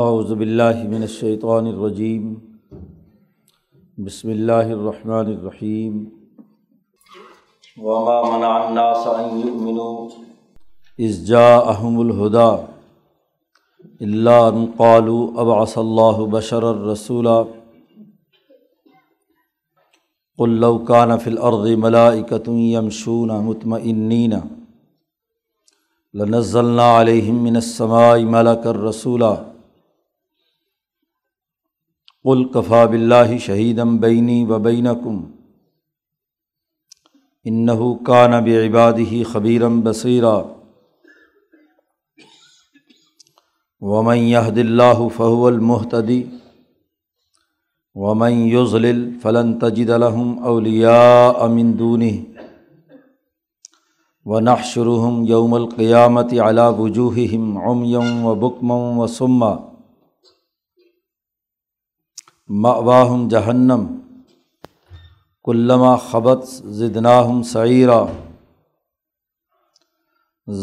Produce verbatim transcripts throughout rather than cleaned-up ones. اعوذ باللہ من الشیطان الرجیم بسم اللہ الرحمن الرحیم وما منع الناس ان یؤمنوا اذ جاءهم الهدى الا ان قالوا ابعث اللہ بشرا رسولا قل لو کان فی الارض ملائکة یمشون مطمئنین لنزلنا علیہم من السماء ملکا رسولا قل کفیٰ باللہ شہیدا بینی و بینکم انہ کان بعبادہ خبیرا بصیرا ومن یہد اللہ فہو المہتدی ومن یضلل فلن تجد لہم اولیاء من دونہ ونحشرہم یوم القیامۃ علی وجوہہم عمیا و بکما و صما مأواہم جہنم کلما خبت زدناہم سعیرا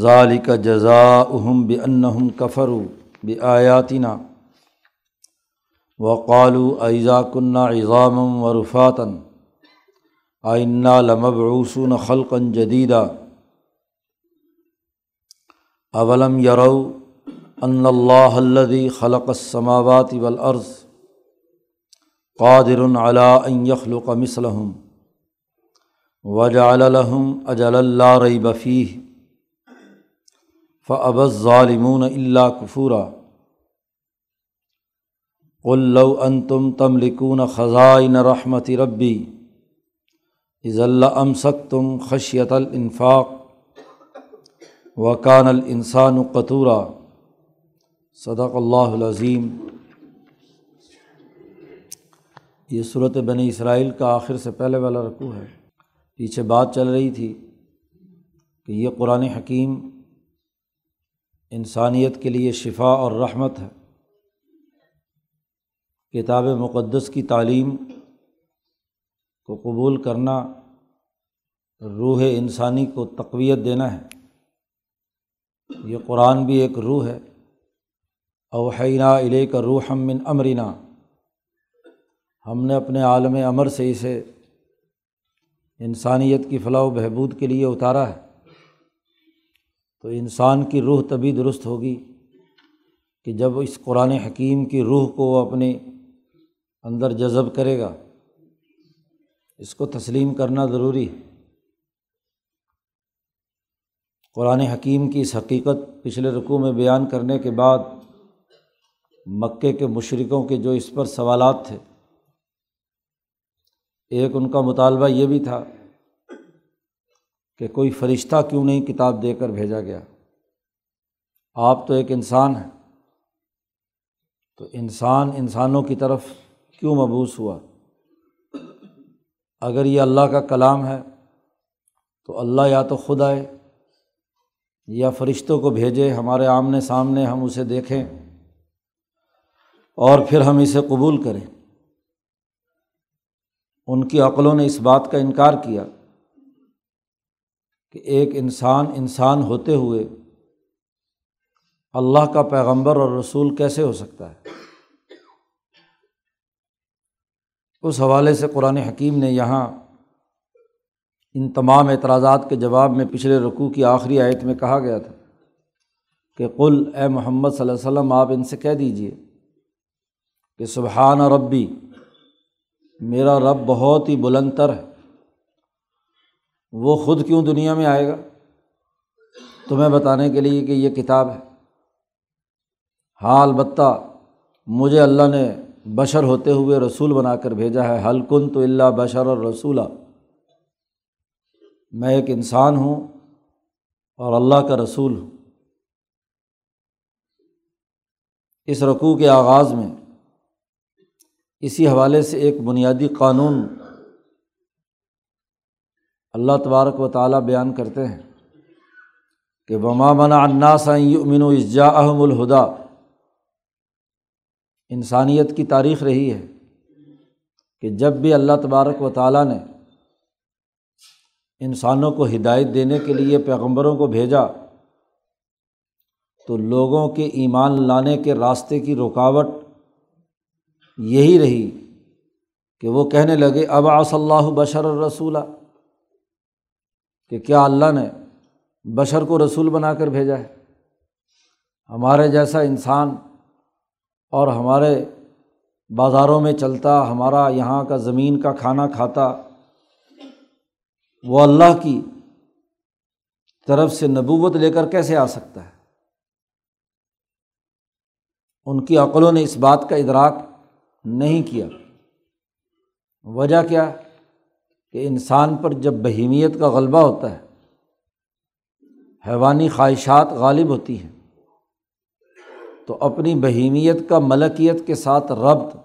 ذالک جزاؤہم بأنہم کفروا بآیاتنا وقالوا أإذا كنا عظاما ورفاتا أإنا لمبعوثون خلقا جديدا أولم يروا أن الله الذي خلق السماوات والأرض قادر على أن يخلق مثلهم وجعل لهم أجلا لا ريب فيه فأبى الظالمون إلا كفورا قل لو أنتم تملكون خزائن رحمة ربي إذا لأمسكتم خشية الإنفاق وكان الإنسان قتورا صدق الله العظيم۔ یہ صورت بنی اسرائیل کا آخر سے پہلے والا رکوع ہے۔ پیچھے بات چل رہی تھی کہ یہ قرآن حکیم انسانیت کے لیے شفا اور رحمت ہے۔ کتاب مقدس کی تعلیم کو قبول کرنا روح انسانی کو تقویت دینا ہے۔ یہ قرآن بھی ایک روح ہے۔ اوحینا الیک روحا من امرنا، ہم نے اپنے عالم امر سے اسے انسانیت کی فلاح و بہبود کے لیے اتارا ہے، تو انسان کی روح تبھی درست ہوگی کہ جب اس قرآن حکیم کی روح کو وہ اپنے اندر جذب کرے گا۔ اس کو تسلیم کرنا ضروری ہے۔ قرآن حکیم کی اس حقیقت پچھلے رکوع میں بیان کرنے کے بعد مکے کے مشرکوں کے جو اس پر سوالات تھے، ایک ان کا مطالبہ یہ بھی تھا کہ کوئی فرشتہ کیوں نہیں کتاب دے کر بھیجا گیا، آپ تو ایک انسان ہیں، تو انسان انسانوں کی طرف کیوں مبعوث ہوا؟ اگر یہ اللہ کا کلام ہے تو اللہ یا تو خود آئے یا فرشتوں کو بھیجے ہمارے آمنے سامنے، ہم اسے دیکھیں اور پھر ہم اسے قبول کریں۔ ان کی عقلوں نے اس بات کا انکار کیا کہ ایک انسان انسان ہوتے ہوئے اللہ کا پیغمبر اور رسول کیسے ہو سکتا ہے۔ اس حوالے سے قرآن حکیم نے یہاں ان تمام اعتراضات کے جواب میں پچھلے رکوع کی آخری آیت میں کہا گیا تھا کہ قل اے محمد صلی اللہ علیہ وسلم، آپ ان سے کہہ دیجئے کہ سبحان ربی، میرا رب بہت ہی بلند تر ہے، وہ خود کیوں دنیا میں آئے گا تمہیں بتانے کے لیے کہ یہ کتاب ہے؟ ہاں البتہ مجھے اللہ نے بشر ہوتے ہوئے رسول بنا کر بھیجا ہے، ہل کنت الا بشرا رسولا، میں ایک انسان ہوں اور اللہ کا رسول ہوں۔ اس رکوع کے آغاز میں اسی حوالے سے ایک بنیادی قانون اللہ تبارک و تعالیٰ بیان کرتے ہیں کہ وما منع الناس ان یؤمنوا اذ جاءہم الہدی۔ انسانیت کی تاریخ رہی ہے کہ جب بھی اللہ تبارک و تعالیٰ نے انسانوں کو ہدایت دینے کے لیے پیغمبروں کو بھیجا تو لوگوں کے ایمان لانے کے راستے کی رکاوٹ یہی رہی کہ وہ کہنے لگے ابعث اللہ بشر رسولا، کہ کیا اللہ نے بشر کو رسول بنا کر بھیجا ہے؟ ہمارے جیسا انسان اور ہمارے بازاروں میں چلتا، ہمارا یہاں کا زمین کا کھانا کھاتا، وہ اللہ کی طرف سے نبوت لے کر کیسے آ سکتا ہے؟ ان کی عقلوں نے اس بات کا ادراک نہیں کیا۔ وجہ کیا؟ کہ انسان پر جب بہیمیت کا غلبہ ہوتا ہے، حیوانی خواہشات غالب ہوتی ہیں، تو اپنی بہیمیت کا ملکیت کے ساتھ ربط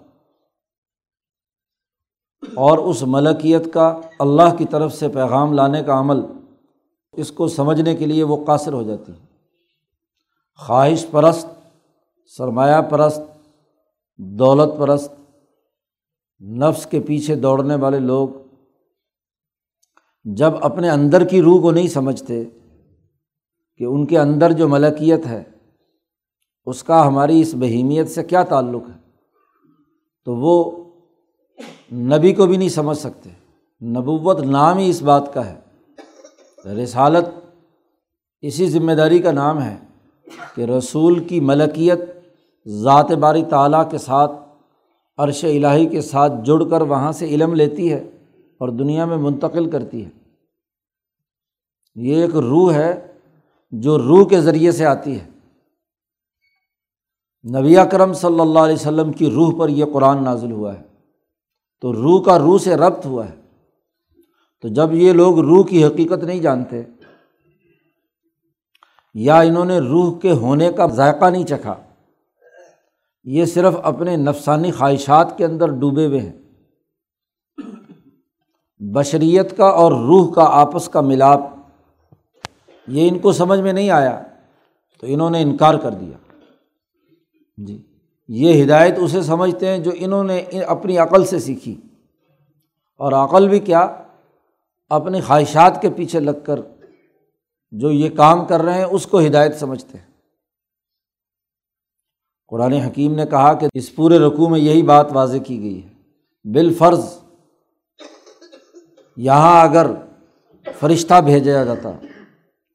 اور اس ملکیت کا اللہ کی طرف سے پیغام لانے کا عمل، اس کو سمجھنے کے لیے وہ قاصر ہو جاتی ہے۔ خواہش پرست، سرمایہ پرست، دولت پرست، نفس کے پیچھے دوڑنے والے لوگ جب اپنے اندر کی روح کو نہیں سمجھتے کہ ان کے اندر جو ملکیت ہے اس کا ہماری اس بہیمیت سے کیا تعلق ہے، تو وہ نبی کو بھی نہیں سمجھ سکتے۔ نبوت نام ہی اس بات کا ہے، رسالت اسی ذمہ داری کا نام ہے کہ رسول کی ملکیت ذات باری تعالیٰ کے ساتھ، عرش الہی کے ساتھ جڑ کر وہاں سے علم لیتی ہے اور دنیا میں منتقل کرتی ہے۔ یہ ایک روح ہے جو روح کے ذریعے سے آتی ہے۔ نبی اکرم صلی اللہ علیہ وسلم کی روح پر یہ قرآن نازل ہوا ہے، تو روح کا روح سے ربط ہوا ہے۔ تو جب یہ لوگ روح کی حقیقت نہیں جانتے یا انہوں نے روح کے ہونے کا ذائقہ نہیں چکھا، یہ صرف اپنے نفسانی خواہشات کے اندر ڈوبے ہوئے ہیں۔ بشریت کا اور روح کا آپس کا ملاپ یہ ان کو سمجھ میں نہیں آیا، تو انہوں نے انکار کر دیا۔ جی، یہ ہدایت اسے سمجھتے ہیں جو انہوں نے اپنی عقل سے سیکھی، اور عقل بھی کیا، اپنی خواہشات کے پیچھے لگ کر جو یہ کام کر رہے ہیں اس کو ہدایت سمجھتے ہیں۔ قرآن حکیم نے کہا کہ اس پورے رکوع میں یہی بات واضح کی گئی ہے۔ بالفرض یہاں اگر فرشتہ بھیجا جاتا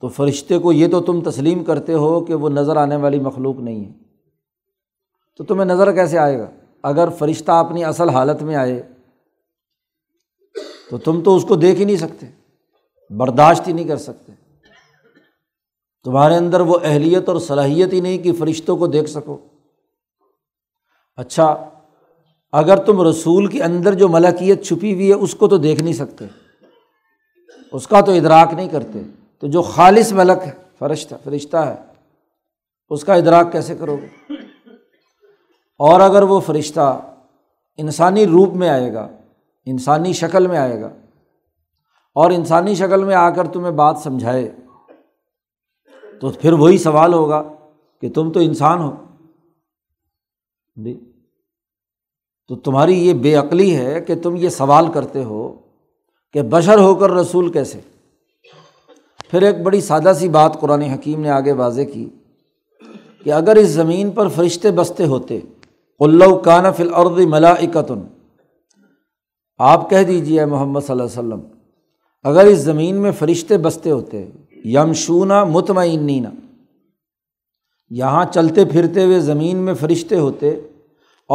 تو فرشتے کو یہ تو تم تسلیم کرتے ہو کہ وہ نظر آنے والی مخلوق نہیں ہے، تو تمہیں نظر کیسے آئے گا؟ اگر فرشتہ اپنی اصل حالت میں آئے تو تم تو اس کو دیکھ ہی نہیں سکتے، برداشت ہی نہیں کر سکتے، تمہارے اندر وہ اہلیت اور صلاحیت ہی نہیں کہ فرشتوں کو دیکھ سکو۔ اچھا، اگر تم رسول کے اندر جو ملکیت چھپی ہوئی ہے اس کو تو دیکھ نہیں سکتے، اس کا تو ادراک نہیں کرتے، تو جو خالص ملک ہے فرشتہ فرشتہ ہے اس کا ادراک کیسے کرو گے؟ اور اگر وہ فرشتہ انسانی روپ میں آئے گا، انسانی شکل میں آئے گا، اور انسانی شکل میں آ کر تمہیں بات سمجھائے، تو پھر وہی سوال ہوگا کہ تم تو انسان ہو، تو تمہاری یہ بے عقلی ہے کہ تم یہ سوال کرتے ہو کہ بشر ہو کر رسول کیسے۔ پھر ایک بڑی سادہ سی بات قرآن حکیم نے آگے واضح کی کہ اگر اس زمین پر فرشتے بستے ہوتے، قل لو کان فی الارض ملائکۃ، آپ کہہ دیجیے محمد صلی اللہ علیہ وسلم، اگر اس زمین میں فرشتے بستے ہوتے، یمشون مطمئنین، یہاں چلتے پھرتے ہوئے زمین میں فرشتے ہوتے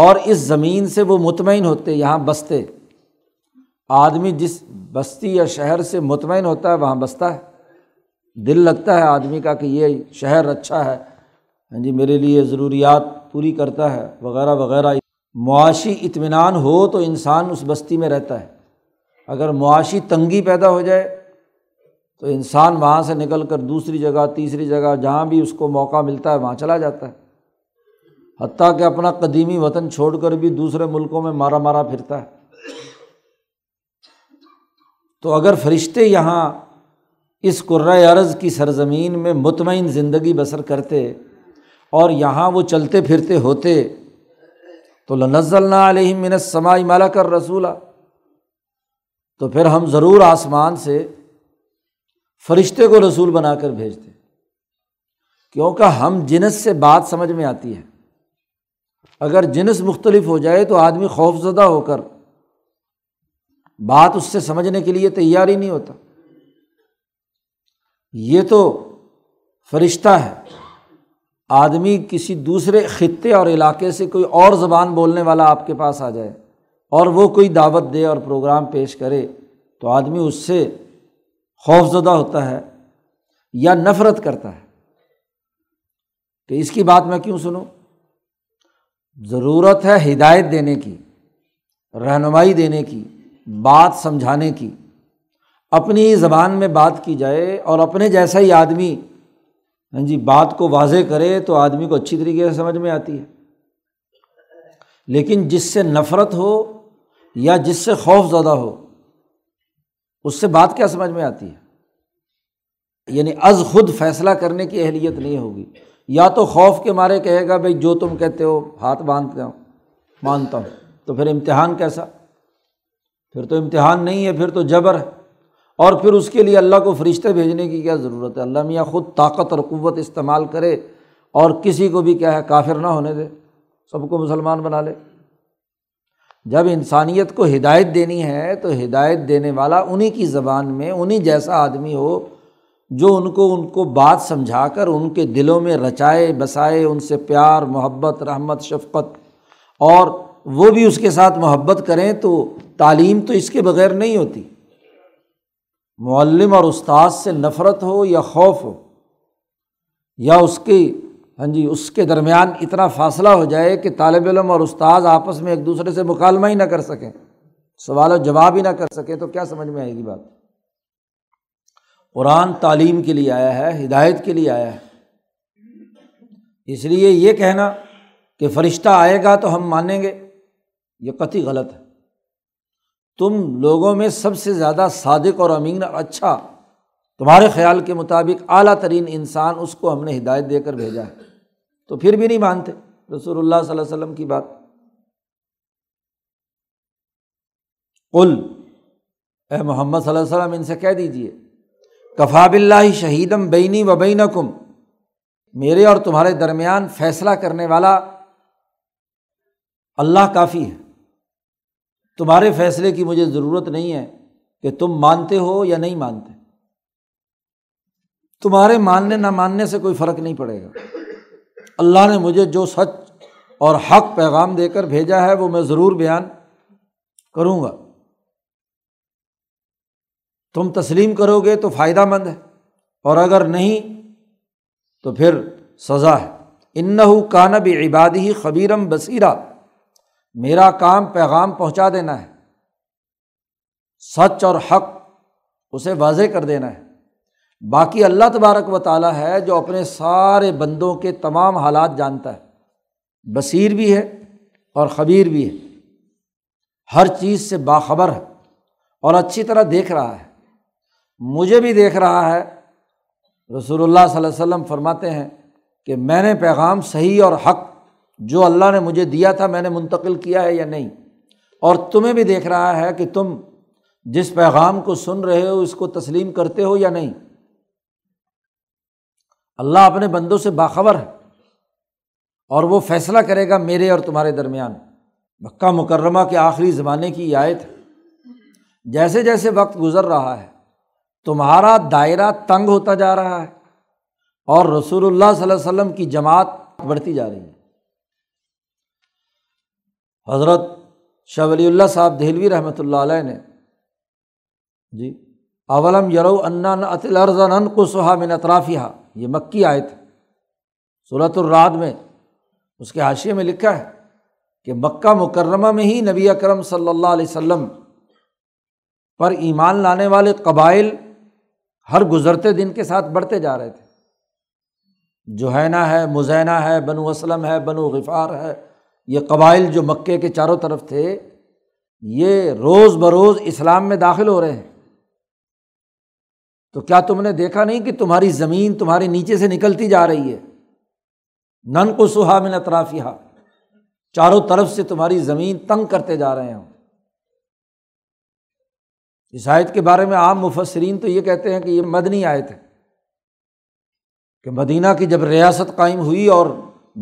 اور اس زمین سے وہ مطمئن ہوتے، یہاں بستے۔ آدمی جس بستی یا شہر سے مطمئن ہوتا ہے وہاں بستا ہے، دل لگتا ہے آدمی کا کہ یہ شہر اچھا ہے، ہاں جی میرے لیے ضروریات پوری کرتا ہے وغیرہ وغیرہ۔ معاشی اطمینان ہو تو انسان اس بستی میں رہتا ہے، اگر معاشی تنگی پیدا ہو جائے تو انسان وہاں سے نکل کر دوسری جگہ، تیسری جگہ، جہاں بھی اس کو موقع ملتا ہے وہاں چلا جاتا ہے، حتیٰ کہ اپنا قدیمی وطن چھوڑ کر بھی دوسرے ملکوں میں مارا مارا پھرتا ہے۔ تو اگر فرشتے یہاں اس قرۂ ارض کی سرزمین میں مطمئن زندگی بسر کرتے اور یہاں وہ چلتے پھرتے ہوتے تو لنزلنا علیہم من السماء ملکا رسولا، تو پھر ہم ضرور آسمان سے فرشتے کو رسول بنا کر بھیجتے، کیونکہ ہم جنس سے بات سمجھ میں آتی ہے، اگر جنس مختلف ہو جائے تو آدمی خوف زدہ ہو کر بات اس سے سمجھنے کے لیے تیار ہی نہیں ہوتا۔ یہ تو فرشتہ ہے، آدمی کسی دوسرے خطے اور علاقے سے کوئی اور زبان بولنے والا آپ کے پاس آ جائے اور وہ کوئی دعوت دے اور پروگرام پیش کرے تو آدمی اس سے خوف زدہ ہوتا ہے یا نفرت کرتا ہے کہ اس کی بات میں کیوں سنوں۔ ضرورت ہے ہدایت دینے کی، رہنمائی دینے کی، بات سمجھانے کی، اپنی زبان میں بات کی جائے اور اپنے جیسا ہی آدمی ہاں جی بات کو واضح کرے تو آدمی کو اچھی طریقے سے سمجھ میں آتی ہے۔ لیکن جس سے نفرت ہو یا جس سے خوف زدہ ہو اس سے بات کیا سمجھ میں آتی ہے، یعنی از خود فیصلہ کرنے کی اہلیت نہیں ہوگی، یا تو خوف کے مارے کہے گا بھائی جو تم کہتے ہو ہاتھ باندھتا ہوں مانتا ہوں، تو پھر امتحان کیسا؟ پھر تو امتحان نہیں ہے، پھر تو جبر ہے، اور پھر اس کے لیے اللہ کو فرشتے بھیجنے کی کیا ضرورت ہے؟ اللہ میاں خود طاقت اور قوت استعمال کرے اور کسی کو بھی کیا ہے کافر نہ ہونے دے، سب کو مسلمان بنا لے۔ جب انسانیت کو ہدایت دینی ہے تو ہدایت دینے والا انہی کی زبان میں انہی جیسا آدمی ہو جو ان کو ان کو بات سمجھا کر ان کے دلوں میں رچائے بسائے، ان سے پیار، محبت، رحمت، شفقت، اور وہ بھی اس کے ساتھ محبت کریں۔ تو تعلیم تو اس کے بغیر نہیں ہوتی، معلم اور استاد سے نفرت ہو یا خوف ہو یا اس کی ہاں جی اس کے درمیان اتنا فاصلہ ہو جائے کہ طالب علم اور استاد آپس میں ایک دوسرے سے مکالمہ ہی نہ کر سکیں، سوال و جواب ہی نہ کر سکیں، تو کیا سمجھ میں آئے گی بات؟ قرآن تعلیم کے لیے آیا ہے، ہدایت کے لیے آیا ہے، اس لیے یہ کہنا کہ فرشتہ آئے گا تو ہم مانیں گے یہ قطعی غلط ہے۔ تم لوگوں میں سب سے زیادہ صادق اور امین اور اچھا، تمہارے خیال کے مطابق اعلیٰ ترین انسان، اس کو ہم نے ہدایت دے کر بھیجا ہے، تو پھر بھی نہیں مانتے رسول اللہ صلی اللہ علیہ وسلم کی بات۔ قل، اے محمد صلی اللہ علیہ وسلم ان سے کہہ دیجئے کفا باللہ شہیدم بینی و بینکم، میرے اور تمہارے درمیان فیصلہ کرنے والا اللہ کافی ہے، تمہارے فیصلے کی مجھے ضرورت نہیں ہے کہ تم مانتے ہو یا نہیں مانتے، تمہارے ماننے نہ ماننے سے کوئی فرق نہیں پڑے گا، اللہ نے مجھے جو سچ اور حق پیغام دے کر بھیجا ہے وہ میں ضرور بیان کروں گا، تم تسلیم کرو گے تو فائدہ مند ہے اور اگر نہیں تو پھر سزا ہے۔ انہو کان بعبادہ خبیرم بصیرا، میرا کام پیغام پہنچا دینا ہے، سچ اور حق اسے واضح کر دینا ہے، باقی اللہ تبارک و تعالیٰ ہے جو اپنے سارے بندوں کے تمام حالات جانتا ہے، بصیر بھی ہے اور خبیر بھی ہے، ہر چیز سے باخبر ہے اور اچھی طرح دیکھ رہا ہے، مجھے بھی دیکھ رہا ہے۔ رسول اللہ صلی اللہ علیہ وسلم فرماتے ہیں کہ میں نے پیغام صحیح اور حق جو اللہ نے مجھے دیا تھا میں نے منتقل کیا ہے یا نہیں، اور تمہیں بھی دیکھ رہا ہے کہ تم جس پیغام کو سن رہے ہو اس کو تسلیم کرتے ہو یا نہیں۔ اللہ اپنے بندوں سے باخبر ہے اور وہ فیصلہ کرے گا میرے اور تمہارے درمیان۔ مکہ مکرمہ کے آخری زمانے کی یہ آیت ہے، جیسے جیسے وقت گزر رہا ہے تمہارا دائرہ تنگ ہوتا جا رہا ہے اور رسول اللہ صلی اللہ علیہ وسلم کی جماعت بڑھتی جا رہی ہے۔ حضرت شاہ ولی اللہ صاحب دہلوی رحمۃ اللہ علیہ نے جی اولم یرو انا نأتی الارض ننقصھا من اطرافہا، یہ مکی آیت ہے، سورۃ الرعد میں اس کے حاشیے میں لکھا ہے کہ مکہ مکرمہ میں ہی نبی اکرم صلی اللہ علیہ وسلم پر ایمان لانے والے قبائل ہر گزرتے دن کے ساتھ بڑھتے جا رہے تھے، جوہینہ ہے، مزینہ ہے، بنو اسلم ہے، بنو غفار ہے، یہ قبائل جو مکے کے چاروں طرف تھے یہ روز بروز اسلام میں داخل ہو رہے ہیں۔ تو کیا تم نے دیکھا نہیں کہ تمہاری زمین تمہارے نیچے سے نکلتی جا رہی ہے؟ ننقصھا من اطرافہا، چاروں طرف سے تمہاری زمین تنگ کرتے جا رہے ہیں۔ اس آیت کے بارے میں عام مفسرین تو یہ کہتے ہیں کہ یہ مدنی آیت ہے کہ مدینہ کی جب ریاست قائم ہوئی اور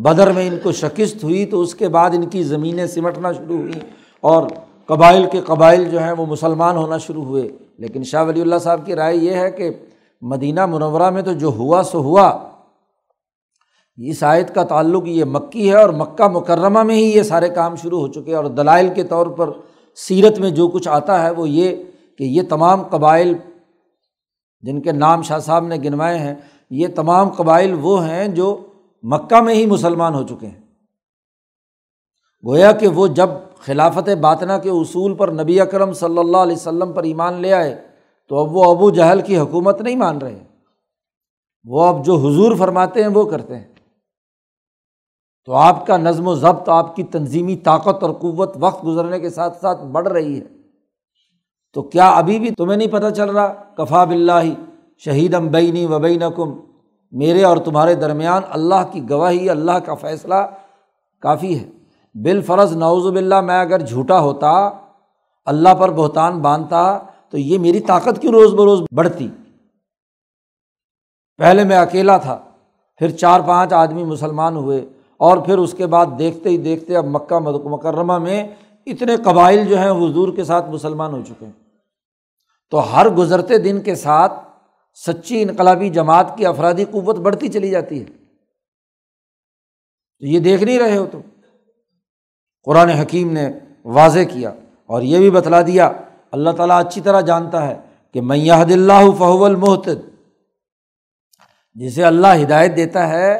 بدر میں ان کو شکست ہوئی تو اس کے بعد ان کی زمینیں سمٹنا شروع ہوئیں اور قبائل کے قبائل جو ہیں وہ مسلمان ہونا شروع ہوئے۔ لیکن شاہ ولی اللہ صاحب کی رائے یہ ہے کہ مدینہ منورہ میں تو جو ہوا سو ہوا، اس آیت کا تعلق یہ مکی ہے اور مکہ مکرمہ میں ہی یہ سارے کام شروع ہو چکے، اور دلائل کے طور پر سیرت میں جو کچھ آتا ہے وہ یہ کہ یہ تمام قبائل جن کے نام شاہ صاحب نے گنوائے ہیں، یہ تمام قبائل وہ ہیں جو مکہ میں ہی مسلمان ہو چکے ہیں۔ گویا کہ وہ جب خلافت باطنہ کے اصول پر نبی اکرم صلی اللہ علیہ وسلم پر ایمان لے آئے تو اب وہ ابو جہل کی حکومت نہیں مان رہے، وہ اب جو حضور فرماتے ہیں وہ کرتے ہیں۔ تو آپ کا نظم و ضبط، آپ کی تنظیمی طاقت اور قوت وقت گزرنے کے ساتھ ساتھ بڑھ رہی ہے، تو کیا ابھی بھی تمہیں نہیں پتہ چل رہا؟ کفا باللہ شہیدا بینی و بینکم، میرے اور تمہارے درمیان اللہ کی گواہی، اللہ کا فیصلہ کافی ہے۔ بالفرض نعوذ باللہ میں اگر جھوٹا ہوتا، اللہ پر بہتان باندھتا، تو یہ میری طاقت کیوں روز بروز بڑھتی؟ پہلے میں اکیلا تھا، پھر چار پانچ آدمی مسلمان ہوئے، اور پھر اس کے بعد دیکھتے ہی دیکھتے اب مکہ مکرمہ میں اتنے قبائل جو ہیں حضور کے ساتھ مسلمان ہو چکے ہیں۔ تو ہر گزرتے دن کے ساتھ سچی انقلابی جماعت کی افرادی قوت بڑھتی چلی جاتی ہے، تو یہ دیکھ نہیں رہے ہو۔ تو قرآن حکیم نے واضح کیا اور یہ بھی بتلا دیا، اللہ تعالیٰ اچھی طرح جانتا ہے کہ من یہد اللہ فہو المہتد، جسے اللہ ہدایت دیتا ہے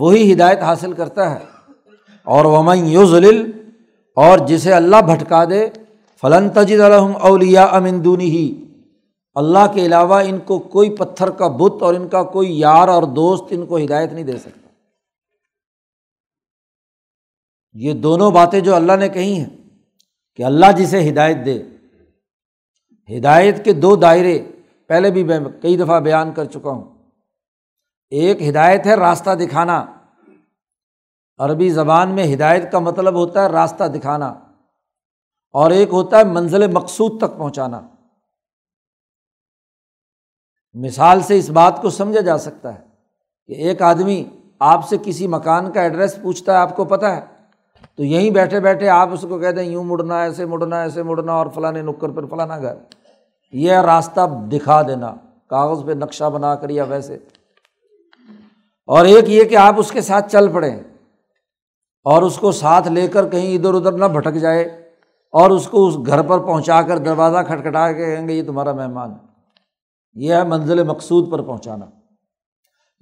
وہی ہدایت حاصل کرتا ہے، اور ومن یضلل، اور جسے اللہ بھٹکا دے فلن تجد لہم اولیاء من دونہ، اللہ کے علاوہ ان کو کوئی پتھر کا بت اور ان کا کوئی یار اور دوست ان کو ہدایت نہیں دے سکتا۔ یہ دونوں باتیں جو اللہ نے کہی ہیں کہ اللہ جسے ہدایت دے، ہدایت کے دو دائرے پہلے بھی میں کئی دفعہ بیان کر چکا ہوں۔ ایک ہدایت ہے راستہ دکھانا، عربی زبان میں ہدایت کا مطلب ہوتا ہے راستہ دکھانا، اور ایک ہوتا ہے منزل مقصود تک پہنچانا۔ مثال سے اس بات کو سمجھا جا سکتا ہے کہ ایک آدمی آپ سے کسی مکان کا ایڈریس پوچھتا ہے، آپ کو پتہ ہے، تو یہیں بیٹھے بیٹھے آپ اس کو کہتے ہیں یوں مڑنا، ایسے مڑنا، ایسے مڑنا، اور فلانے نکر پر فلانا گھر، یہ راستہ دکھا دینا، کاغذ پہ نقشہ بنا کر یا ویسے۔ اور ایک یہ کہ آپ اس کے ساتھ چل پڑیں اور اس کو ساتھ لے کر کہیں ادھر ادھر نہ بھٹک جائے، اور اس کو اس گھر پر پہنچا کر دروازہ کھٹکھٹا کے کہیں گے یہ تمہارا مہمان ہے۔ یہ ہے منزل مقصود پر پہنچانا۔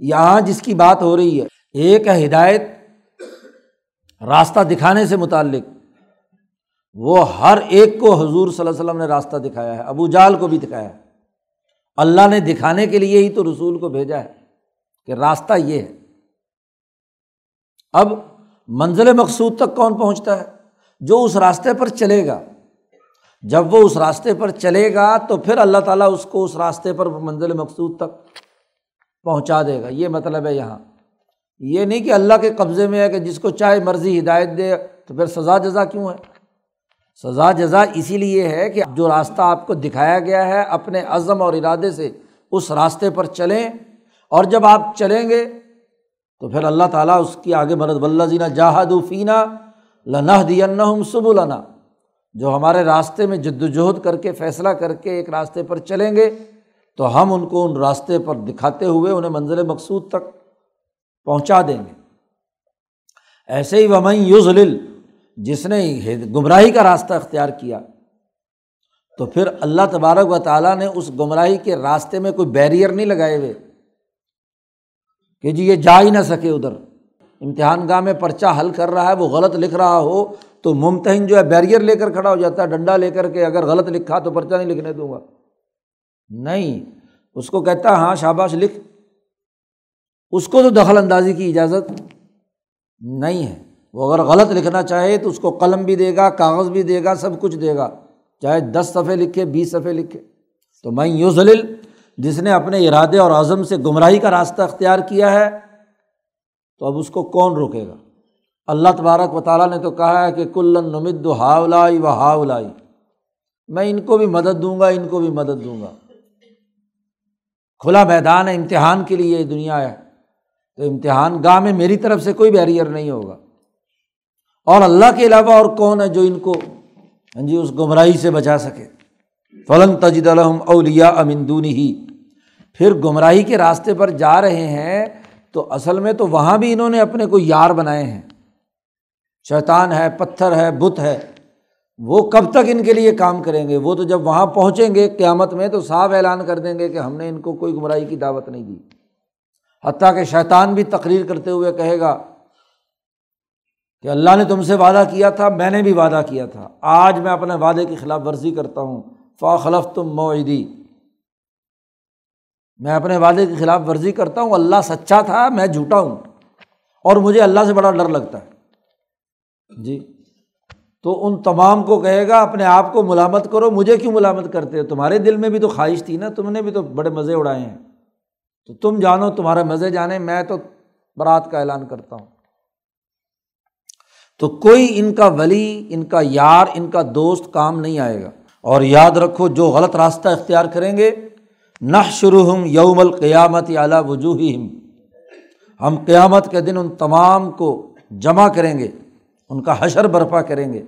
یہاں جس کی بات ہو رہی ہے، ایک ہے ہدایت راستہ دکھانے سے متعلق، وہ ہر ایک کو حضور صلی اللہ علیہ وسلم نے راستہ دکھایا ہے، ابو جہل کو بھی دکھایا ہے۔ اللہ نے دکھانے کے لیے ہی تو رسول کو بھیجا ہے کہ راستہ یہ ہے۔ اب منزل مقصود تک کون پہنچتا ہے؟ جو اس راستے پر چلے گا۔ جب وہ اس راستے پر چلے گا تو پھر اللہ تعالیٰ اس کو اس راستے پر منزل مقصود تک پہنچا دے گا، یہ مطلب ہے یہاں۔ یہ نہیں کہ اللہ کے قبضے میں ہے کہ جس کو چاہے مرضی ہدایت دے، تو پھر سزا جزا کیوں ہے؟ سزا جزا اسی لیے ہے کہ جو راستہ آپ کو دکھایا گیا ہے اپنے عزم اور ارادے سے اس راستے پر چلیں، اور جب آپ چلیں گے تو پھر اللہ تعالیٰ اس کی آگے مدد، والذین جاہدوا فینا لنہدینہم سبلنا، جو ہمارے راستے میں جد و جہد کر کے فیصلہ کر کے ایک راستے پر چلیں گے تو ہم ان کو ان راستے پر دکھاتے ہوئے انہیں منزل مقصود تک پہنچا دیں گے۔ ایسے ہی ومن یضلل، جس نے گمراہی کا راستہ اختیار کیا، تو پھر اللہ تبارک و تعالیٰ نے اس گمراہی کے راستے میں کوئی بیریئر نہیں لگائے ہوئے کہ جی یہ جا ہی نہ سکے ادھر۔ امتحان گاہ میں پرچہ حل کر رہا ہے، وہ غلط لکھ رہا ہو تو ممتحن جو ہے بیریئر لے کر کھڑا ہو جاتا ہے، ڈنڈا لے کر کے اگر غلط لکھا تو پرچہ نہیں لکھنے دوں گا، نہیں، اس کو کہتا ہاں شاباش لکھ۔ اس کو تو دخل اندازی کی اجازت نہیں ہے، وہ اگر غلط لکھنا چاہے تو اس کو قلم بھی دے گا، کاغذ بھی دے گا، سب کچھ دے گا، چاہے دس صفحے لکھے، بیس صفحے لکھے۔ تو من یضلل، جس نے اپنے ارادے اور عزم سے گمراہی کا راستہ اختیار کیا ہے، تو اب اس کو کون روکے گا؟ اللہ تبارک و تعالیٰ نے تو کہا ہے کہ کلن نمد ہؤلاء و ہؤلاء، میں ان کو بھی مدد دوں گا، ان کو بھی مدد دوں گا۔ کھلا میدان ہے، امتحان کے لیے دنیا ہے، تو امتحان گاہ میں میری طرف سے کوئی بیریئر نہیں ہوگا، اور اللہ کے علاوہ اور کون ہے جو ان کو ہاں جی اس گمراہی سے بچا سکے؟ فَلَن تَجِدَ لَهُمْ أَوْلِيَاءَ مِن دُونِهِ، پھر گمراہی کے راستے پر جا رہے ہیں تو اصل میں تو وہاں بھی انہوں نے اپنے کو یار بنائے ہیں، شیطان ہے، پتھر ہے، بت ہے، وہ کب تک ان کے لیے کام کریں گے؟ وہ تو جب وہاں پہنچیں گے قیامت میں تو صاف اعلان کر دیں گے کہ ہم نے ان کو کوئی گمراہی کی دعوت نہیں دی، حتیٰ کہ شیطان بھی تقریر کرتے ہوئے کہے گا کہ اللہ نے تم سے وعدہ کیا تھا، میں نے بھی وعدہ کیا تھا، آج میں اپنے وعدے کی خلاف ورزی کرتا ہوں، فَأَخْلَفْتُمْ مَوْعِدِی، میں اپنے وعدے کی خلاف ورزی کرتا ہوں، اللہ سچا تھا میں جھوٹا ہوں، اور مجھے اللہ سے بڑا ڈر لگتا ہے جی۔ تو ان تمام کو کہے گا اپنے آپ کو ملامت کرو، مجھے کیوں ملامت کرتے ہو؟ تمہارے دل میں بھی تو خواہش تھی نا، تم نے بھی تو بڑے مزے اڑائے ہیں، تو تم جانو تمہارے مزے جانے، میں تو برات کا اعلان کرتا ہوں۔ تو کوئی ان کا ولی، ان کا یار، ان کا دوست کام نہیں آئے گا۔ اور یاد رکھو جو غلط راستہ اختیار کریں گے، نحشرہم یوم القیامت علی وجوہہم، ہم قیامت کے دن ان تمام کو جمع کریں گے، ان کا حشر برپا کریں گے۔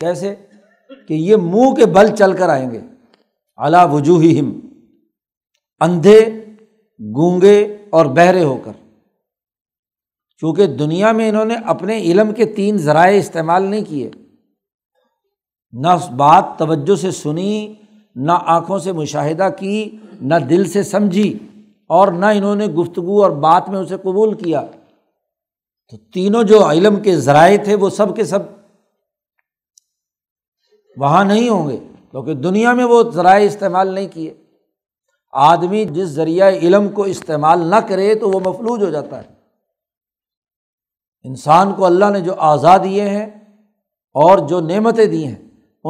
کیسے؟ کہ یہ منہ کے بل چل کر آئیں گے، علی وجوہہم، اندھے، گونگے اور بہرے ہو کر، کیونکہ دنیا میں انہوں نے اپنے علم کے تین ذرائع استعمال نہیں کیے، نہ اس بات توجہ سے سنی، نہ آنکھوں سے مشاہدہ کی، نہ دل سے سمجھی، اور نہ انہوں نے گفتگو اور بات میں اسے قبول کیا۔ تو تینوں جو علم کے ذرائع تھے وہ سب کے سب وہاں نہیں ہوں گے، کیونکہ دنیا میں وہ ذرائع استعمال نہیں کیے۔ آدمی جس ذریعہ علم کو استعمال نہ کرے تو وہ مفلوج ہو جاتا ہے۔ انسان کو اللہ نے جو اعضاء دیے ہیں اور جو نعمتیں دی ہیں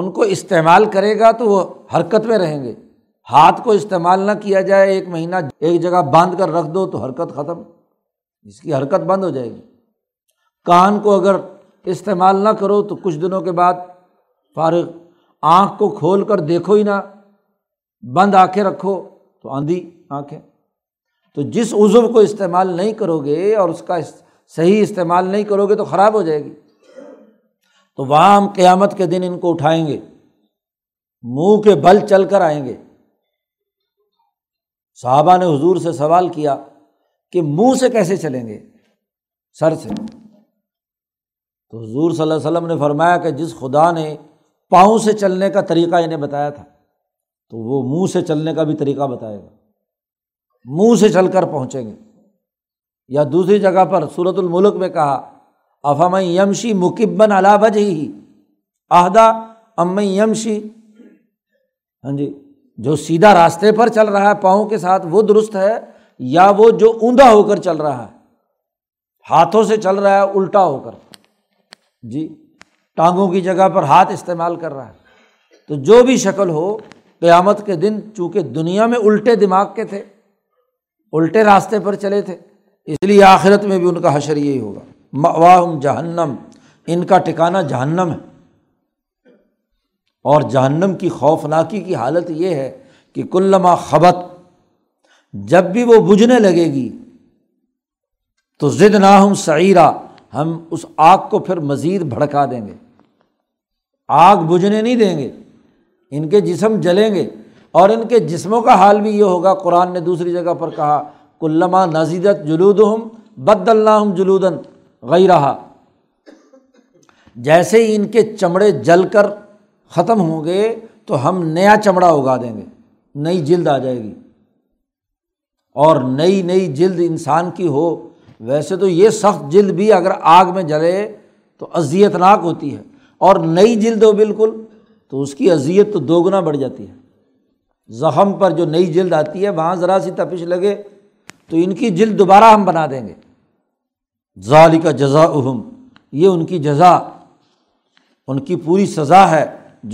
ان کو استعمال کرے گا تو وہ حرکت میں رہیں گے۔ ہاتھ کو استعمال نہ کیا جائے، ایک مہینہ ایک جگہ باندھ کر رکھ دو تو حرکت ختم، اس کی حرکت بند ہو جائے گی۔ کان کو اگر استعمال نہ کرو تو کچھ دنوں کے بعد فارغ۔ آنکھ کو کھول کر دیکھو ہی نہ، بند آنکھیں رکھو تو آندھی آنکھیں۔ تو جس عضو کو استعمال نہیں کرو گے اور اس کا صحیح استعمال نہیں کرو گے تو خراب ہو جائے گی۔ تو وہاں ہم قیامت کے دن ان کو اٹھائیں گے، منہ کے بل چل کر آئیں گے۔ صحابہ نے حضور سے سوال کیا کہ منہ سے کیسے چلیں گے، سر سے؟ تو حضور صلی اللہ علیہ وسلم نے فرمایا کہ جس خدا نے پاؤں سے چلنے کا طریقہ انہیں بتایا تھا تو وہ منہ سے چلنے کا بھی طریقہ بتائے گا، منہ سے چل کر پہنچیں گے۔ یا دوسری جگہ پر سورۃ الملک میں کہا، افمن یمشی مکبا علی وجہہ اہدی امن یمشی، ہاں جی جو سیدھا راستے پر چل رہا ہے پاؤں کے ساتھ وہ درست ہے، یا وہ جو اوندا ہو کر چل رہا ہے، ہاتھوں سے چل رہا ہے الٹا ہو کر، جی ٹانگوں کی جگہ پر ہاتھ استعمال کر رہا ہے۔ تو جو بھی شکل ہو قیامت کے دن، چونکہ دنیا میں الٹے دماغ کے تھے، الٹے راستے پر چلے تھے، اس لیے آخرت میں بھی ان کا حشر یہی ہوگا۔ مأواہم جہنم، ان کا ٹھکانہ جہنم ہے، اور جہنم کی خوفناکی کی حالت یہ ہے کہ کلما خبت، جب بھی وہ بجھنے لگے گی تو زدناہم سعیرا، ہم اس آگ کو پھر مزید بھڑکا دیں گے، آگ بجھنے نہیں دیں گے، ان کے جسم جلیں گے۔ اور ان کے جسموں کا حال بھی یہ ہوگا، قرآن نے دوسری جگہ پر کہا کلما نضجت جلودہم بدلناہم جلودا غیرہا، جیسے ہی ان کے چمڑے جل کر ختم ہوں گے تو ہم نیا چمڑا اگا دیں گے، نئی جلد آ جائے گی، اور نئی نئی جلد انسان کی ہو۔ ویسے تو یہ سخت جلد بھی اگر آگ میں جلے تو اذیت ناک ہوتی ہے، اور نئی جلد ہو بالکل تو اس کی اذیت تو دوگنا بڑھ جاتی ہے۔ زخم پر جو نئی جلد آتی ہے وہاں ذرا سی تپش لگے تو ان کی جلد دوبارہ ہم بنا دیں گے۔ ذالک جزاؤہم، یہ ان کی جزا، ان کی پوری سزا ہے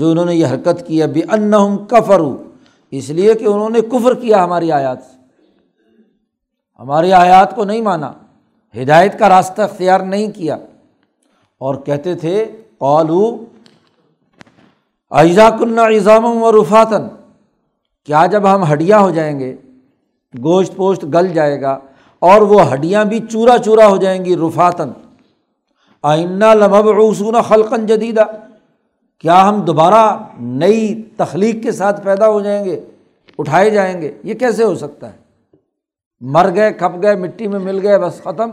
جو انہوں نے یہ حرکت کی ہے، بانہم کفروا، اس لیے کہ انہوں نے کفر کیا ہماری آیات سے، ہماری آیات کو نہیں مانا، ہدایت کا راستہ اختیار نہیں کیا، اور کہتے تھے قالوا اذا کنا عظاما ورفاتا، کیا جب ہم ہڈیاں ہو جائیں گے، گوشت پوشت گل جائے گا، اور وہ ہڈیاں بھی چورا چورا ہو جائیں گی رفاتاً، آئنا لمبعوثون خلقاً جدیدا، کیا ہم دوبارہ نئی تخلیق کے ساتھ پیدا ہو جائیں گے، اٹھائے جائیں گے؟ یہ کیسے ہو سکتا ہے؟ مر گئے، کھپ گئے، مٹی میں مل گئے، بس ختم۔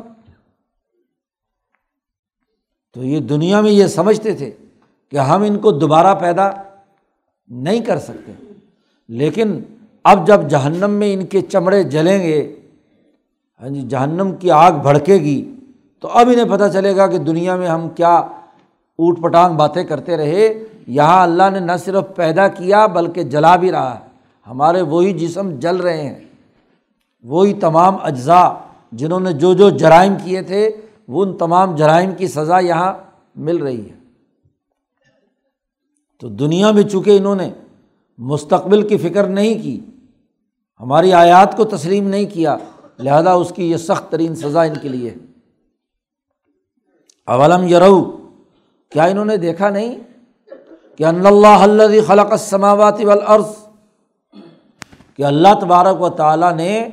تو یہ دنیا میں یہ سمجھتے تھے کہ ہم ان کو دوبارہ پیدا نہیں کر سکتے، لیکن اب جب جہنم میں ان کے چمڑے جلیں گے، ہاں جی، جہنم کی آگ بھڑکے گی، تو اب انہیں پتہ چلے گا کہ دنیا میں ہم کیا اوٹ پٹانگ باتیں کرتے رہے، یہاں اللہ نے نہ صرف پیدا کیا بلکہ جلا بھی رہا ہے، ہمارے وہی جسم جل رہے ہیں، وہی تمام اجزاء جنہوں نے جو جو جرائم کیے تھے وہ ان تمام جرائم کی سزا یہاں مل رہی ہے۔ تو دنیا میں چونکہ انہوں نے مستقبل کی فکر نہیں کی، ہماری آیات کو تسلیم نہیں کیا، لہذا اس کی یہ سخت ترین سزا ان کے لیے۔ اولم یرو، کیا انہوں نے دیکھا نہیں کہ ان اللہ الذی خلق السماوات والارض، کہ اللہ تبارک و تعالیٰ نے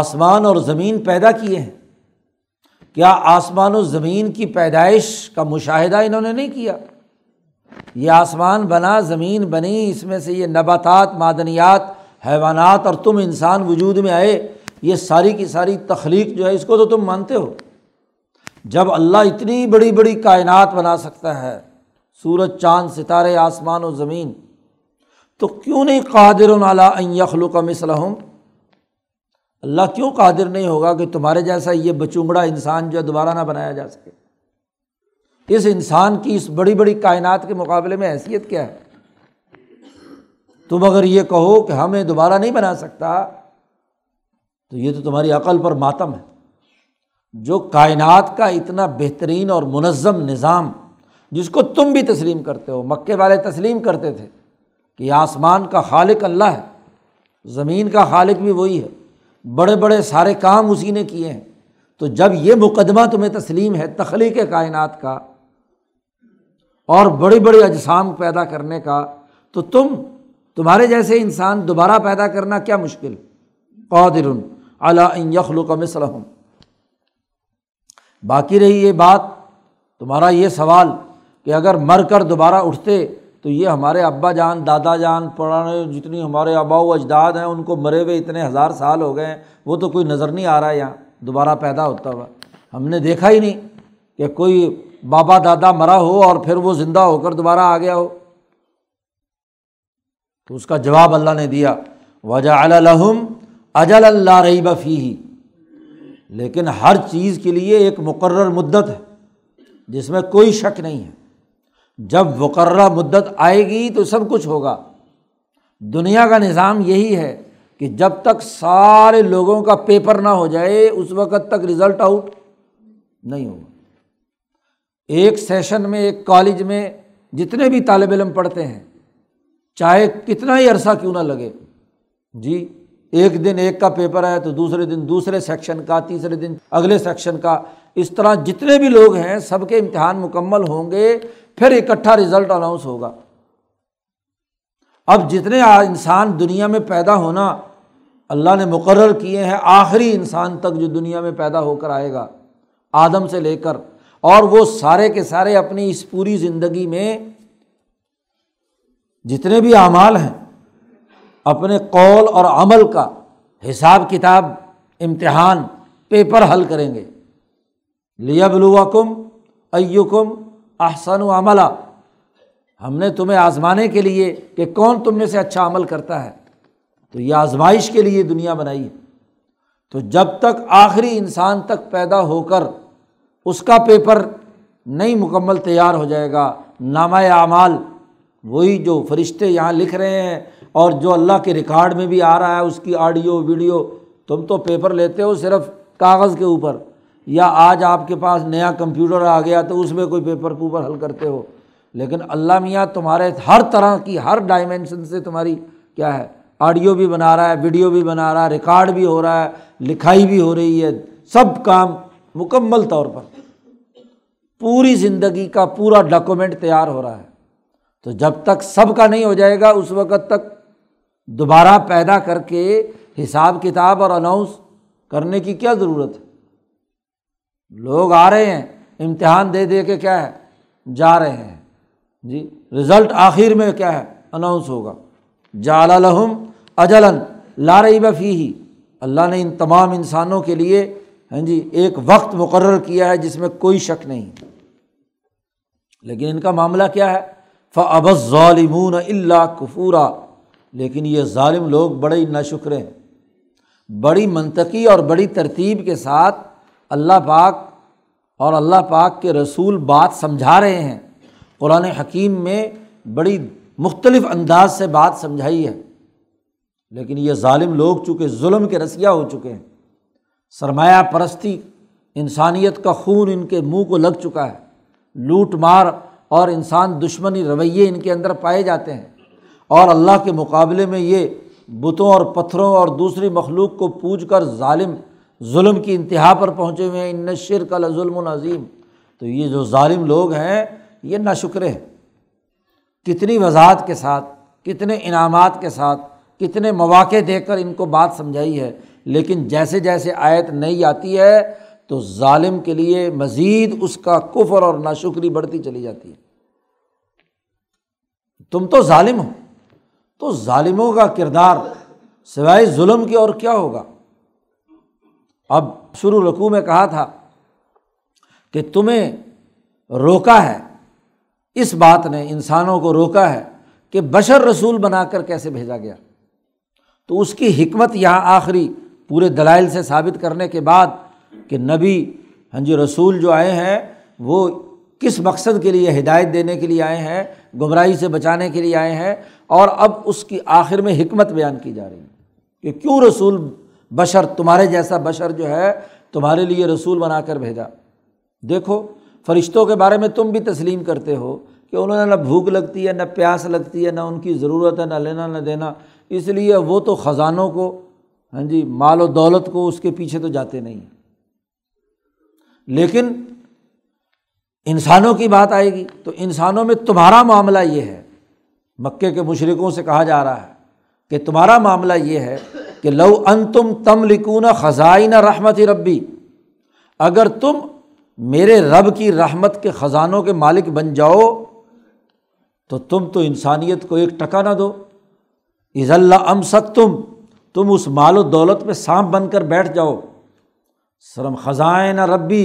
آسمان اور زمین پیدا کیے ہیں، کیا آسمان و زمین کی پیدائش کا مشاہدہ انہوں نے نہیں کیا؟ یہ آسمان بنا، زمین بنی، اس میں سے یہ نباتات، معدنیات، حیوانات اور تم انسان وجود میں آئے، یہ ساری کی ساری تخلیق جو ہے اس کو تو تم مانتے ہو۔ جب اللہ اتنی بڑی بڑی کائنات بنا سکتا ہے، سورج، چاند، ستارے، آسمان و زمین، تو کیوں نہیں قادر علی ان یخلق مثلہم؟ اللہ کیوں قادر نہیں ہوگا کہ تمہارے جیسا یہ بچونگڑا انسان جو ہے دوبارہ نہ بنایا جا سکے؟ اس انسان کی اس بڑی بڑی کائنات کے مقابلے میں حیثیت کیا ہے؟ تم اگر یہ کہو کہ ہمیں دوبارہ نہیں بنا سکتا، تو یہ تو تمہاری عقل پر ماتم ہے۔ جو کائنات کا اتنا بہترین اور منظم نظام جس کو تم بھی تسلیم کرتے ہو، مکے والے تسلیم کرتے تھے کہ آسمان کا خالق اللہ ہے، زمین کا خالق بھی وہی ہے، بڑے بڑے سارے کام اسی نے کیے ہیں، تو جب یہ مقدمہ تمہیں تسلیم ہے تخلیق کائنات کا اور بڑے بڑے اجسام پیدا کرنے کا، تو تم تمہارے جیسے انسان دوبارہ پیدا کرنا کیا مشکل؟ قادر علی ان یخلق مثلہم۔ باقی رہی یہ بات، تمہارا یہ سوال کہ اگر مر کر دوبارہ اٹھتے تو یہ ہمارے ابا جان، دادا جان، پرانے جتنی ہمارے آبا و اجداد ہیں ان کو مرے ہوئے اتنے ہزار سال ہو گئے ہیں، وہ تو کوئی نظر نہیں آ رہا یہاں دوبارہ پیدا ہوتا ہوا، ہم نے دیکھا ہی نہیں کہ کوئی بابا دادا مرا ہو اور پھر وہ زندہ ہو کر دوبارہ آ گیا ہو۔ تو اس کا جواب اللہ نے دیا، وَجَعَلَ لَهُمْ أَجَلًا لَا رَيْبَ فِيهِ، لیکن ہر چیز کے لیے ایک مقرر مدت ہے جس میں کوئی شک نہیں ہے، جب مقررہ مدت آئے گی تو سب کچھ ہوگا۔ دنیا کا نظام یہی ہے کہ جب تک سارے لوگوں کا پیپر نہ ہو جائے اس وقت تک رزلٹ آؤٹ نہیں ہوگا۔ ایک سیشن میں، ایک کالج میں جتنے بھی طالب علم پڑھتے ہیں، چاہے کتنا ہی عرصہ کیوں نہ لگے، جی ایک دن ایک کا پیپر ہے تو دوسرے دن دوسرے سیکشن کا، تیسرے دن اگلے سیکشن کا، اس طرح جتنے بھی لوگ ہیں سب کے امتحان مکمل ہوں گے، پھر اکٹھا رزلٹ اناؤنس ہوگا۔ اب جتنے انسان دنیا میں پیدا ہونا اللہ نے مقرر کیے ہیں، آخری انسان تک جو دنیا میں پیدا ہو کر آئے گا، آدم سے لے کر، اور وہ سارے کے سارے اپنی اس پوری زندگی میں جتنے بھی اعمال ہیں اپنے قول اور عمل کا حساب کتاب، امتحان، پیپر حل کریں گے۔ لِيَبْلُوَكُمْ أَيُّكُمْ أَحْسَنُ عَمَلًا، ہم نے تمہیں آزمانے کے لیے کہ کون تم میں سے اچھا عمل کرتا ہے، تو یہ آزمائش کے لیے دنیا بنائی ہے۔ تو جب تک آخری انسان تک پیدا ہو کر اس کا پیپر نہیں مکمل تیار ہو جائے گا، نامہ اعمال وہی جو فرشتے یہاں لکھ رہے ہیں اور جو اللہ کے ریکارڈ میں بھی آ رہا ہے، اس کی آڈیو ویڈیو، تم تو پیپر لیتے ہو صرف کاغذ کے اوپر، یا آج آپ کے پاس نیا کمپیوٹر آ گیا تو اس میں کوئی پیپر پوپر حل کرتے ہو، لیکن اللہ میاں تمہارے ہر طرح کی، ہر ڈائمینشن سے تمہاری کیا ہے، آڈیو بھی بنا رہا ہے، ویڈیو بھی بنا رہا ہے، ریکارڈ بھی ہو رہا ہے، لکھائی بھی ہو رہی ہے، سب کام مکمل طور پر پوری زندگی کا پورا ڈاکومنٹ تیار ہو رہا ہے۔ تو جب تک سب کا نہیں ہو جائے گا اس وقت تک دوبارہ پیدا کر کے حساب کتاب اور اناؤنس کرنے کی کیا ضرورت ہے؟ لوگ آ رہے ہیں امتحان دے دے کے کیا ہے جا رہے ہیں جی، رزلٹ آخر میں کیا ہے اناؤنس ہوگا، جعل لہم اجلا لا ریب فیہ، اللہ نے ان تمام انسانوں کے لیے ہاں جی ایک وقت مقرر کیا ہے جس میں کوئی شک نہیں، لیکن ان کا معاملہ کیا ہے فَأَبَى الظَّالِمُونَ إِلَّا كُفُورًا، لیکن یہ ظالم لوگ بڑے ہی ناشکرے ہیں۔ بڑی منطقی اور بڑی ترتیب کے ساتھ اللہ پاک اور اللہ پاک کے رسول بات سمجھا رہے ہیں، قرآن حکیم میں بڑی مختلف انداز سے بات سمجھائی ہے، لیکن یہ ظالم لوگ چونکہ ظلم کے رسیا ہو چکے ہیں، سرمایہ پرستی، انسانیت کا خون ان کے منہ کو لگ چکا ہے، لوٹ مار اور انسان دشمنی رویے ان کے اندر پائے جاتے ہیں، اور اللہ کے مقابلے میں یہ بتوں اور پتھروں اور دوسری مخلوق کو پوج کر ظالم ظلم کی انتہا پر پہنچے ہوئے ہیں، ان الشرک لظلم عظیم۔ تو یہ جو ظالم لوگ ہیں یہ ناشکرے ہیں، کتنی وضاحت کے ساتھ، کتنے انعامات کے ساتھ، کتنے مواقع دے کر ان کو بات سمجھائی ہے، لیکن جیسے جیسے آیت نئی آتی ہے تو ظالم کے لیے مزید اس کا کفر اور ناشکری بڑھتی چلی جاتی ہے۔ تم تو ظالم ہو، تو ظالموں کا کردار سوائے ظلم کے اور کیا ہوگا؟ اب شروع رکوع میں کہا تھا کہ تمہیں روکا ہے اس بات نے، انسانوں کو روکا ہے کہ بشر رسول بنا کر کیسے بھیجا گیا، تو اس کی حکمت یہاں آخری پورے دلائل سے ثابت کرنے کے بعد کہ نبی ہاں جی رسول جو آئے ہیں وہ کس مقصد کے لیے، ہدایت دینے کے لیے آئے ہیں، گمراہی سے بچانے کے لیے آئے ہیں، اور اب اس کی آخر میں حکمت بیان کی جا رہی ہے کہ کیوں رسول بشر تمہارے جیسا بشر جو ہے تمہارے لیے رسول بنا کر بھیجا۔ دیکھو فرشتوں کے بارے میں تم بھی تسلیم کرتے ہو کہ انہوں نے نہ بھوک لگتی ہے، نہ پیاس لگتی ہے، نہ ان کی ضرورت ہے، نہ لینا نہ دینا، اس لیے وہ تو خزانوں کو ہاں جی مال و دولت کو اس کے پیچھے تو جاتے نہیں ہیں، لیکن انسانوں کی بات آئے گی تو انسانوں میں تمہارا معاملہ یہ ہے، مکے کے مشرکوں سے کہا جا رہا ہے کہ تمہارا معاملہ یہ ہے کہ لو انتم تملکون خزائن رحمت ربی، اگر تم میرے رب کی رحمت کے خزانوں کے مالک بن جاؤ تو تم تو انسانیت کو ایک ٹکا نہ دو، اذا لامسکتم، تم اس مال و دولت میں سانپ بن کر بیٹھ جاؤ، سرم خزائن ربی،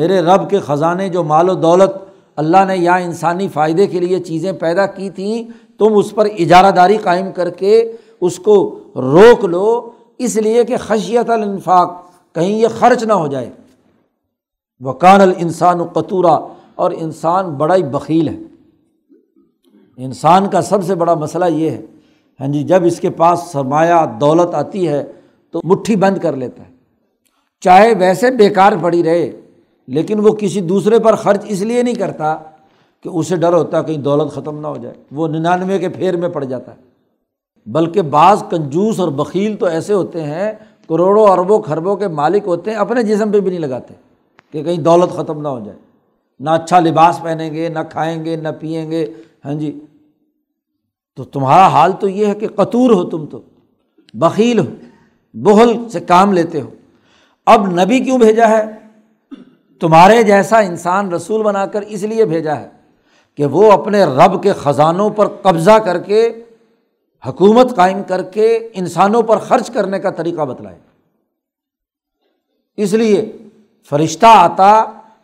میرے رب کے خزانے جو مال و دولت اللہ نے یہاں انسانی فائدے کے لیے چیزیں پیدا کی تھیں، تم اس پر اجارہ داری قائم کر کے اس کو روک لو، اس لیے کہ خشیت الانفاق، کہیں یہ خرچ نہ ہو جائے، وکان الانسان قتورا، اور انسان بڑا ہی بخیل ہے۔ انسان کا سب سے بڑا مسئلہ یہ ہے ہاں جی جب اس کے پاس سرمایہ دولت آتی ہے تو مٹھی بند کر لیتا ہے، چاہے ویسے بیکار پڑی رہے لیکن وہ کسی دوسرے پر خرچ اس لیے نہیں کرتا کہ اسے ڈر ہوتا کہیں دولت ختم نہ ہو جائے، وہ ننانوے کے پھیر میں پڑ جاتا ہے، بلکہ بعض کنجوس اور بخیل تو ایسے ہوتے ہیں کروڑوں اربوں خربوں کے مالک ہوتے ہیں، اپنے جسم پہ بھی نہیں لگاتے کہ کہیں دولت ختم نہ ہو جائے، نہ اچھا لباس پہنیں گے، نہ کھائیں گے، نہ پئیں گے، ہاں جی تو تمہارا حال تو یہ ہے کہ قطور ہو، تم تو بخیل ہو، بخل سے کام لیتے ہو۔ اب نبی کیوں بھیجا ہے؟ تمہارے جیسا انسان رسول بنا کر اس لیے بھیجا ہے کہ وہ اپنے رب کے خزانوں پر قبضہ کر کے حکومت قائم کر کے انسانوں پر خرچ کرنے کا طریقہ بتلائے، اس لیے فرشتہ آتا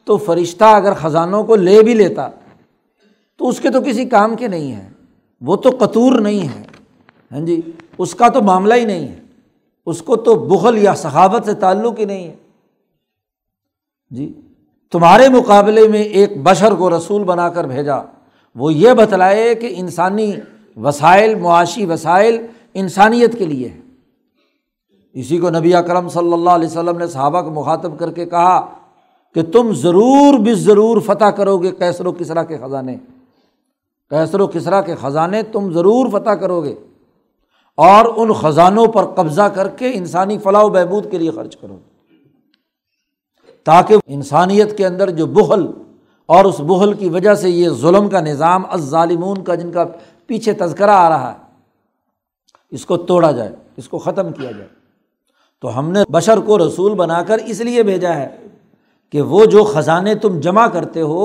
تو فرشتہ اگر خزانوں کو لے بھی لیتا تو اس کے تو کسی کام کے نہیں ہیں، وہ تو قطور نہیں ہے ہاں جی، اس کا تو معاملہ ہی نہیں ہے، اس کو تو بخل یا سخاوت سے تعلق ہی نہیں ہے جی۔ تمہارے مقابلے میں ایک بشر کو رسول بنا کر بھیجا، وہ یہ بتلائے کہ انسانی وسائل، معاشی وسائل انسانیت کے لیے ہے، اسی کو نبی اکرم صلی اللہ علیہ وسلم نے صحابہ کو مخاطب کر کے کہا کہ تم ضرور بالضرور فتح کرو گے قیصر و کسریٰ کے خزانے، قیصر و کسریٰ کے خزانے تم ضرور فتح کرو گے اور ان خزانوں پر قبضہ کر کے انسانی فلاح و بہبود کے لیے خرچ کرو گے، تاکہ انسانیت کے اندر جو بخل اور اس بخل کی وجہ سے یہ ظلم کا نظام الظالمون کا جن کا پیچھے تذکرہ آ رہا ہے اس کو توڑا جائے، اس کو ختم کیا جائے۔ تو ہم نے بشر کو رسول بنا کر اس لیے بھیجا ہے کہ وہ جو خزانے تم جمع کرتے ہو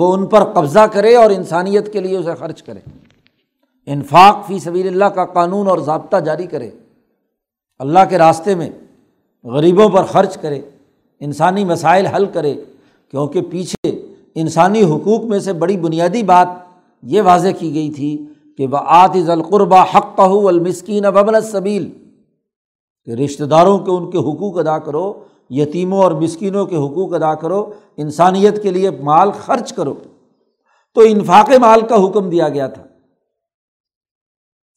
وہ ان پر قبضہ کرے اور انسانیت کے لیے اسے خرچ کرے، انفاق فی سبیل اللہ کا قانون اور ضابطہ جاری کرے، اللہ کے راستے میں غریبوں پر خرچ کرے، انسانی مسائل حل کرے، کیونکہ پیچھے انسانی حقوق میں سے بڑی بنیادی بات یہ واضح کی گئی تھی کہ وآت ذی القربى حقہ والمسکین وابن السبیل، کہ رشتہ داروں کے ان کے حقوق ادا کرو، یتیموں اور مسکینوں کے حقوق ادا کرو، انسانیت کے لیے مال خرچ کرو، تو انفاق مال کا حکم دیا گیا تھا۔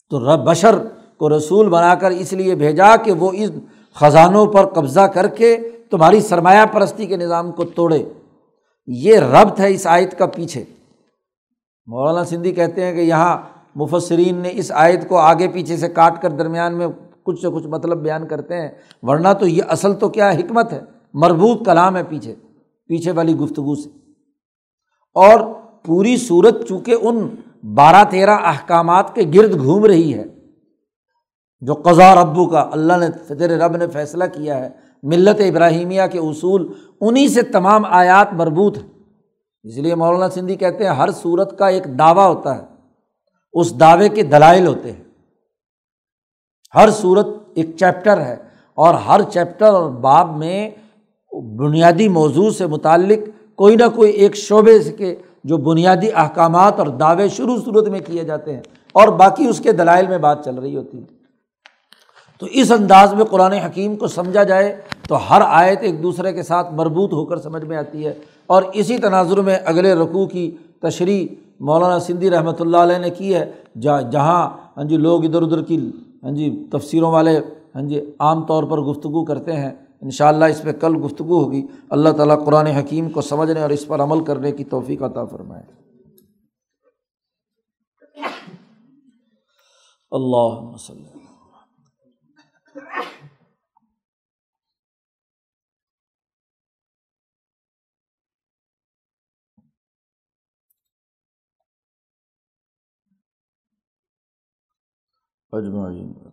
تو رب بشر کو رسول بنا کر اس لیے بھیجا کہ وہ اس خزانوں پر قبضہ کر کے تمہاری سرمایہ پرستی کے نظام کو توڑے، یہ ربط ہے اس آیت کا پیچھے۔ مولانا سندھی کہتے ہیں کہ یہاں مفسرین نے اس آیت کو آگے پیچھے سے کاٹ کر درمیان میں کچھ سے کچھ مطلب بیان کرتے ہیں، ورنہ تو یہ اصل تو کیا حکمت ہے، مربوط کلام ہے پیچھے پیچھے والی گفتگو سے۔ اور پوری صورت چونکہ ان بارہ تیرہ احکامات کے گرد گھوم رہی ہے جو قضا ربو کا، اللہ نے تیرے رب نے فیصلہ کیا ہے، ملت ابراہیمیہ کے اصول، انہی سے تمام آیات مربوط ہیں۔ اس لیے مولانا سندھی کہتے ہیں ہر صورت کا ایک دعویٰ ہوتا ہے، اس دعوے کے دلائل ہوتے ہیں، ہر صورت ایک چیپٹر ہے اور ہر چیپٹر اور باب میں بنیادی موضوع سے متعلق کوئی نہ کوئی ایک شعبے کے جو بنیادی احکامات اور دعوے شروع صورت میں کیے جاتے ہیں اور باقی اس کے دلائل میں بات چل رہی ہوتی ہے۔ تو اس انداز میں قرآن حکیم کو سمجھا جائے تو ہر آیت ایک دوسرے کے ساتھ مربوط ہو کر سمجھ میں آتی ہے۔ اور اسی تناظر میں اگلے رکوع کی تشریح مولانا سندھی رحمۃ اللہ علیہ نے کی ہے، جہاں ہاں جی لوگ ادھر ادھر کی ہاں جی تفسیروں والے ہاں جی عام طور پر گفتگو کرتے ہیں، انشاءاللہ اس پہ کل گفتگو ہوگی۔ اللہ تعالیٰ قرآن حکیم کو سمجھنے اور اس پر عمل کرنے کی توفیق عطا فرمائے۔ اللہم صلی اجمعین۔